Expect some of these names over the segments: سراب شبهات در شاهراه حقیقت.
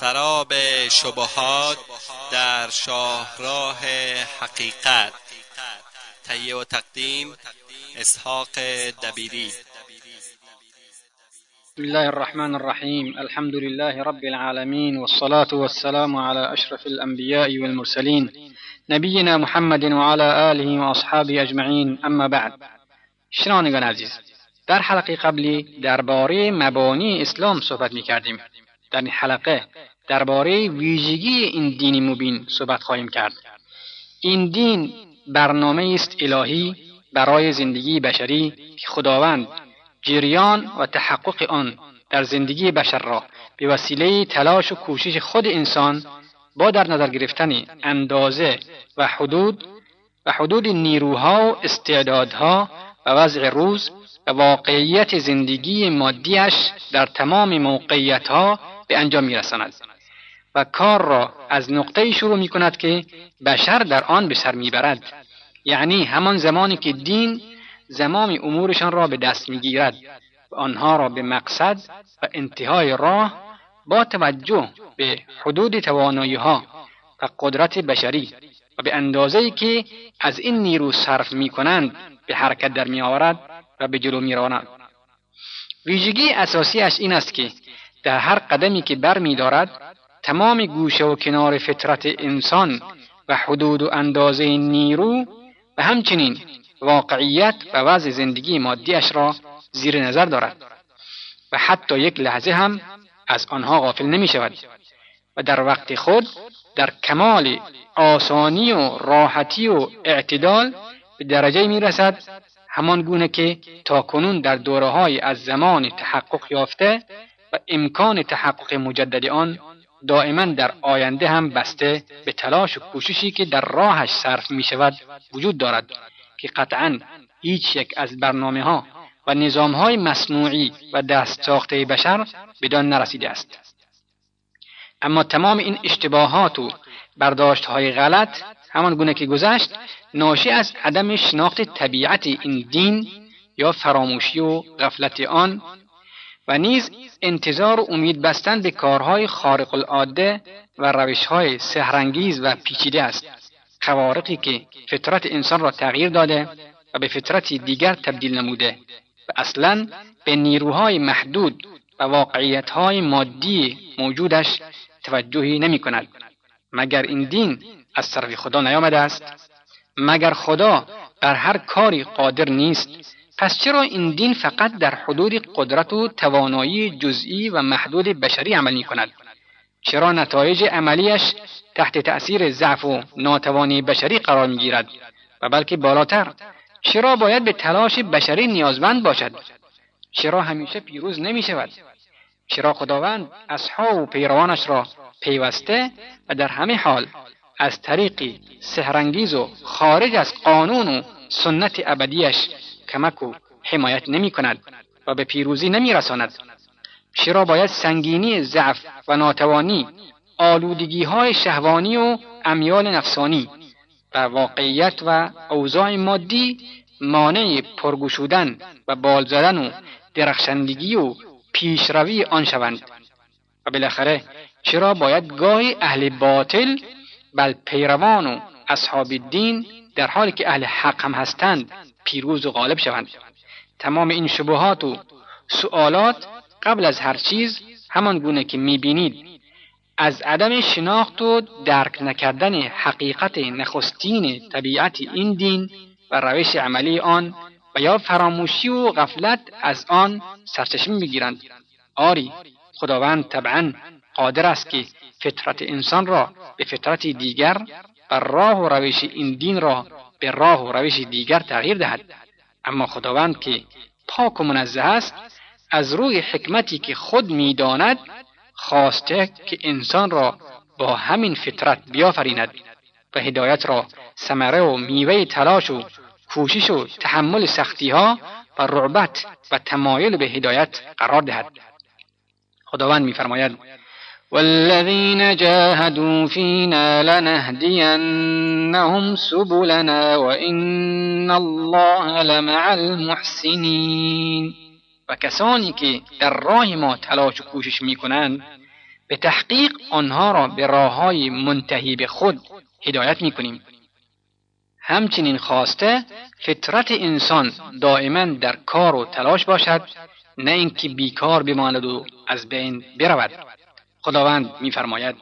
سراب شبهات در شاهراه حقیقت، تهیه و تقدیم اسحاق دبیری. بسم الله الرحمن الرحیم. الحمد لله رب العالمین والصلاة والسلام على اشرف الانبیاء والمرسلین نبینا محمد وعلى آله واصحابه اجمعین. اما بعد، شنوندگان عزیز، در حلقه قبلی درباره مبانی اسلام صحبت می‌کردیم. در این حلقه درباره ویژگی این دین مبین صحبت خواهیم کرد. این دین برنامه است الهی برای زندگی بشری که خداوند جریان و تحقق آن در زندگی بشر را به وسیله تلاش و کوشش خود انسان با در نظر گرفتن اندازه و حدود نیروها و استعدادها و وضع روز و واقعیت زندگی مادیش در تمام موقعیتها به انجام می‌رساند و کار را از نقطه شروع می‌کند که بشر در آن به سر می‌برد، یعنی همان زمانی که دین زمام امورشان را به دست می‌گیرد و آنها را به مقصد و انتهای راه با توجه به حدود توانایی‌ها و قدرت بشری و به اندازه‌ای که از این نیرو صرف می‌کنند به حرکت در می‌آورد و به جلو می‌رواند. ویژگی اساسیش این است که در هر قدمی که بر می‌دارد تمام گوشه و کنار فطرت انسان و حدود و اندازه نیرو و همچنین واقعیت و وضع زندگی مادیش را زیر نظر دارد و حتی یک لحظه هم از آنها غافل نمی‌شود و در وقت خود در کمال آسانی و راحتی و اعتدال به درجه می‌رسد همان گونه که تاکنون در دوره‌های از زمان تحقق یافته و امکان تحقق مجدد آن دائما در آینده هم بسته به تلاش و کوششی که در راهش صرف می‌شود وجود دارد که قطعاً هیچ یک از برنامه‌ها و نظام‌های مصنوعی و دست ساخته بشر بدان نرسیده است. اما تمام این اشتباهات و برداشت‌های غلط همان گونه که گذشت ناشی از عدم شناخت طبیعت این دین یا فراموشی و غفلت آن و نیز انتظار و امید بستن به کارهای خارق العاده و روش‌های سحرانگیز و پیچیده است، خوارقی که فطرت انسان را تغییر داده و به فطرتی دیگر تبدیل نموده و اصلاً به نیروهای محدود و واقعیت‌های مادی موجودش توجهی نمی‌کند. مگر این دین از طرف خدا نیامده است؟ مگر خدا بر هر کاری قادر نیست؟ پس چرا این دین فقط در حدود قدرت و توانایی جزئی و محدود بشری عمل می‌کند؟ چرا نتایج عملیش تحت تأثیر ضعف و ناتوانی بشری قرار می‌گیرد؟ و بلکه بالاتر، چرا باید به تلاش بشری نیازمند باشد؟ چرا همیشه پیروز نمی‌شود؟ چرا خداوند اصحاب و پیروانش را پیوسته و در همه حال از طریقی سحرانگیز و خارج از قانون و سنت ابدیش کمک و حمایت نمی کند و به پیروزی نمی رساند؟ چرا باید سنگینی ضعف و ناتوانی، آلودگی های شهوانی و امیال نفسانی و واقعیت و اوضاع مادی مانع پرگو شدن و بال زدن و درخشندگی و پیشروی آن شوند؟ و بالاخره چرا باید گاهی اهل باطل بل پیروان و اصحاب دین در حالی که اهل حق هم هستند پیروز و غالب شوند؟ تمام این شبهات و سوالات قبل از هر چیز همان گونه که می‌بینید از عدم شناخت و درک نکردن حقیقت نخستین طبیعت این دین و روش عملی آن و یا فراموشی و غفلت از آن سرچشمه می‌گیرند. آری، خداوند طبعاً قادر است که فطرت انسان را به فطرت دیگر و راه و روش این دین را به راه و روش دیگر تغییر دهد، اما خداوند که پاک و منزه است از روی حکمتی که خود می‌داند خواسته که انسان را با همین فطرت بیافریند و هدایت را ثمره و میوه تلاش و کوشش و تحمل سختی‌ها و رغبت و تمایل به هدایت قرار دهد. خداوند می‌فرماید: والذين جاهدوا فينا لنهدينهم سبلنا وإن الله لمع المحسنين. و کسانی که در راه ما تلاش و کوشش میکنند به تحقیق آنها را به راه‌های منتهی به خود هدایت می‌کنیم. همچنین خواسته فطرت انسان دائما در کار و تلاش باشد، نه اینکه بیکار بماند و از بین برود. خداوند می‌فرماید: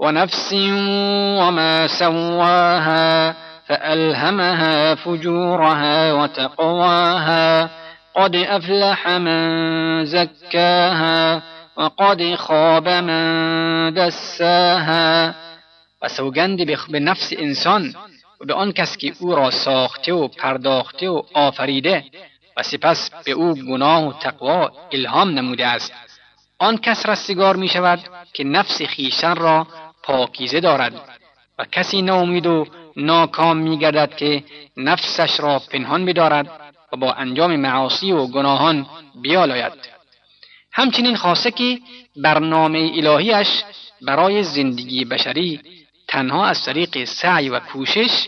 و نفس و ما سواها فألهمها فجورها و تقواها قد افلح من زکاها و قد خاب من دساها. و سوگند به نفس انسان و به آن کس که او را ساخته و پرداخته و آفریده و سپس به او گناه و تقوا الهام نموده است. آن کس رستگار می شود که نفس خیشتن را پاکیزه دارد و کسی ناامید و ناکام می گردد که نفسش را پنهان بدارد و با انجام معاصی و گناهان بیالاید. همچنین خواسته که برنامه الهیش برای زندگی بشری تنها از طریق سعی و کوشش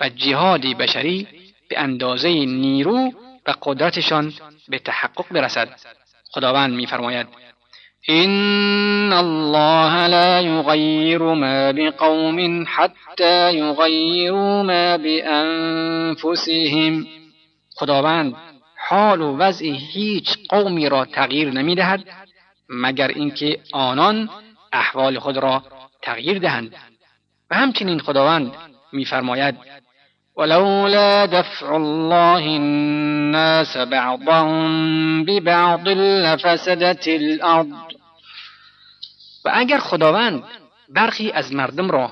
و جهاد بشری به اندازه نیرو و قدرتشان به تحقق برسد. خداوند می‌فرماید: إن الله لا يغير ما بقوم حتى يغيروا ما بأنفسهم. خداوند حال و وضع هیچ قومی را تغییر نمی‌دهد مگر اینکه آنان احوال خود را تغییر دهند. و همچنین خداوند می‌فرماید: ولولا دفع الله الناس بعضهم ببعض لفسدت الارض. و اگر خداوند برخی از مردم را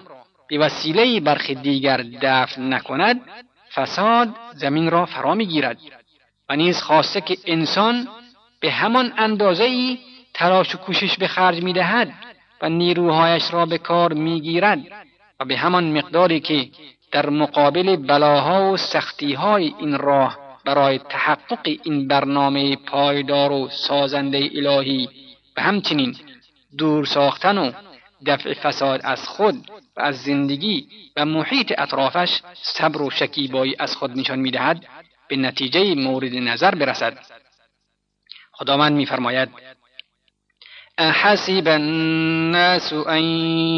به وسیله برخی دیگر دفع نکند، فساد زمین را فرا می‌گیرد. و نیز خواسته که انسان به همان اندازه‌ای تلاش و کوشش به خرج می‌دهد و نیروهایش را به کار می‌گیرد و به همان مقداری که در مقابل بلاها و سختی‌های این راه برای تحقق این برنامه پایدار و سازنده الهی و همچنین دور ساختن و دفع فساد از خود و از زندگی و محیط اطرافش صبر و شکیبایی از خود نشان می‌دهد، به نتیجه مورد نظر برسد. خداوند می‌فرماید: أحسب الناس أن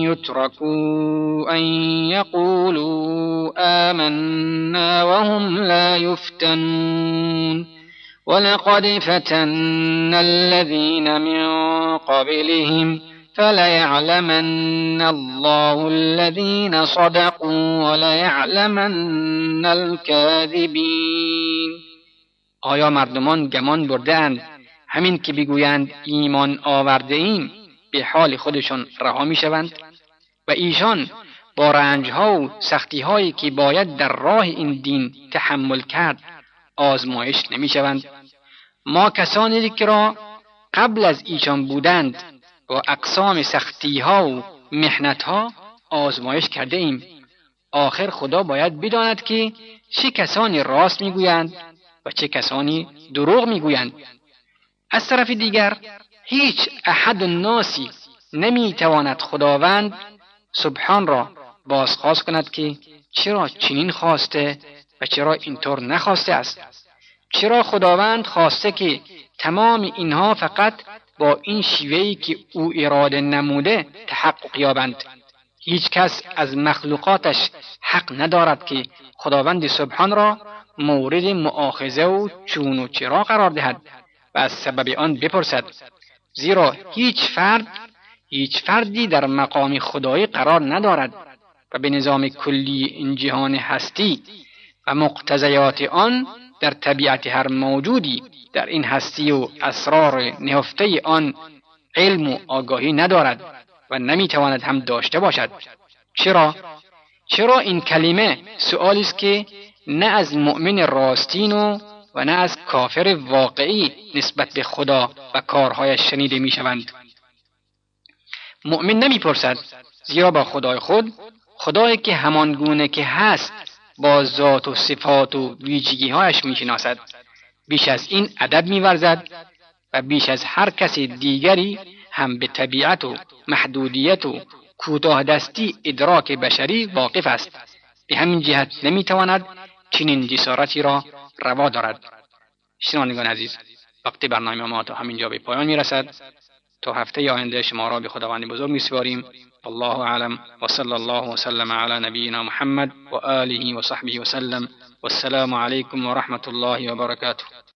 يتركوا أن يقولوا آمنا وهم لا يفتنون ولقد فتنا الذين من قبلهم فليعلمن الله الذين صدقوا وليعلمن الكاذبين. آیا مردمان گمان بردند همین که بگویند ایمان آورده ایم به حال خودشان رها می شوند؟ و ایشان با رنجها و سختیهایی که باید در راه این دین تحمل کرد آزمایش نمی شوند؟ ما کسانی که را قبل از ایشان بودند و اقسام سختیها و محنتها آزمایش کرده ایم. آخر خدا باید بداند که چه کسانی راست می گویند و چه کسانی دروغ می گویند. از طرف دیگر هیچ احد ناسی نمیتواند خداوند سبحان را بازخواست کند که چرا چنین خواسته و چرا اینطور نخواسته است. چرا خداوند خواسته که تمام اینها فقط با این شیوهی که او اراده نموده تحقق یابند. هیچ کس از مخلوقاتش حق ندارد که خداوند سبحان را مورد مؤاخذه و چون و چرا قرار دهد و از سبب آن بپرسد، زیرا هیچ فردی در مقام خدایی قرار ندارد و به نظام کلی این جهان هستی و مقتضیات آن در طبیعت هر موجودی در این هستی و اسرار نهفته آن علم و آگاهی ندارد و نمیتواند هم داشته باشد. چرا این کلمه سؤالی است که نه از مؤمن راستین و نه از کافر واقعی نسبت به خدا و کارهایش شنیده می شوند. مؤمن نمی پرسد، زیرا با خدای خود، خدایی که همان گونه که هست با ذات و صفات و ویژگی هایش می شناسد. بیش از این ادب می ورزد و بیش از هر کس دیگری هم به طبیعت و محدودیت و کوتاه دستی ادراک بشری واقف است. به همین جهت نمی تواند چنین جسارتی را روا دارد. شنوندگان عزیز، وقتی برنامه ما تا همینجا به پایان میرسد، تا هفته آینده شما را به خداوند بزرگ می‌سپاریم. الله اعلم و صلی الله وسلم علی نبینا محمد و آله و صحبه وسلم. والسلام علیکم و رحمت الله و برکاته.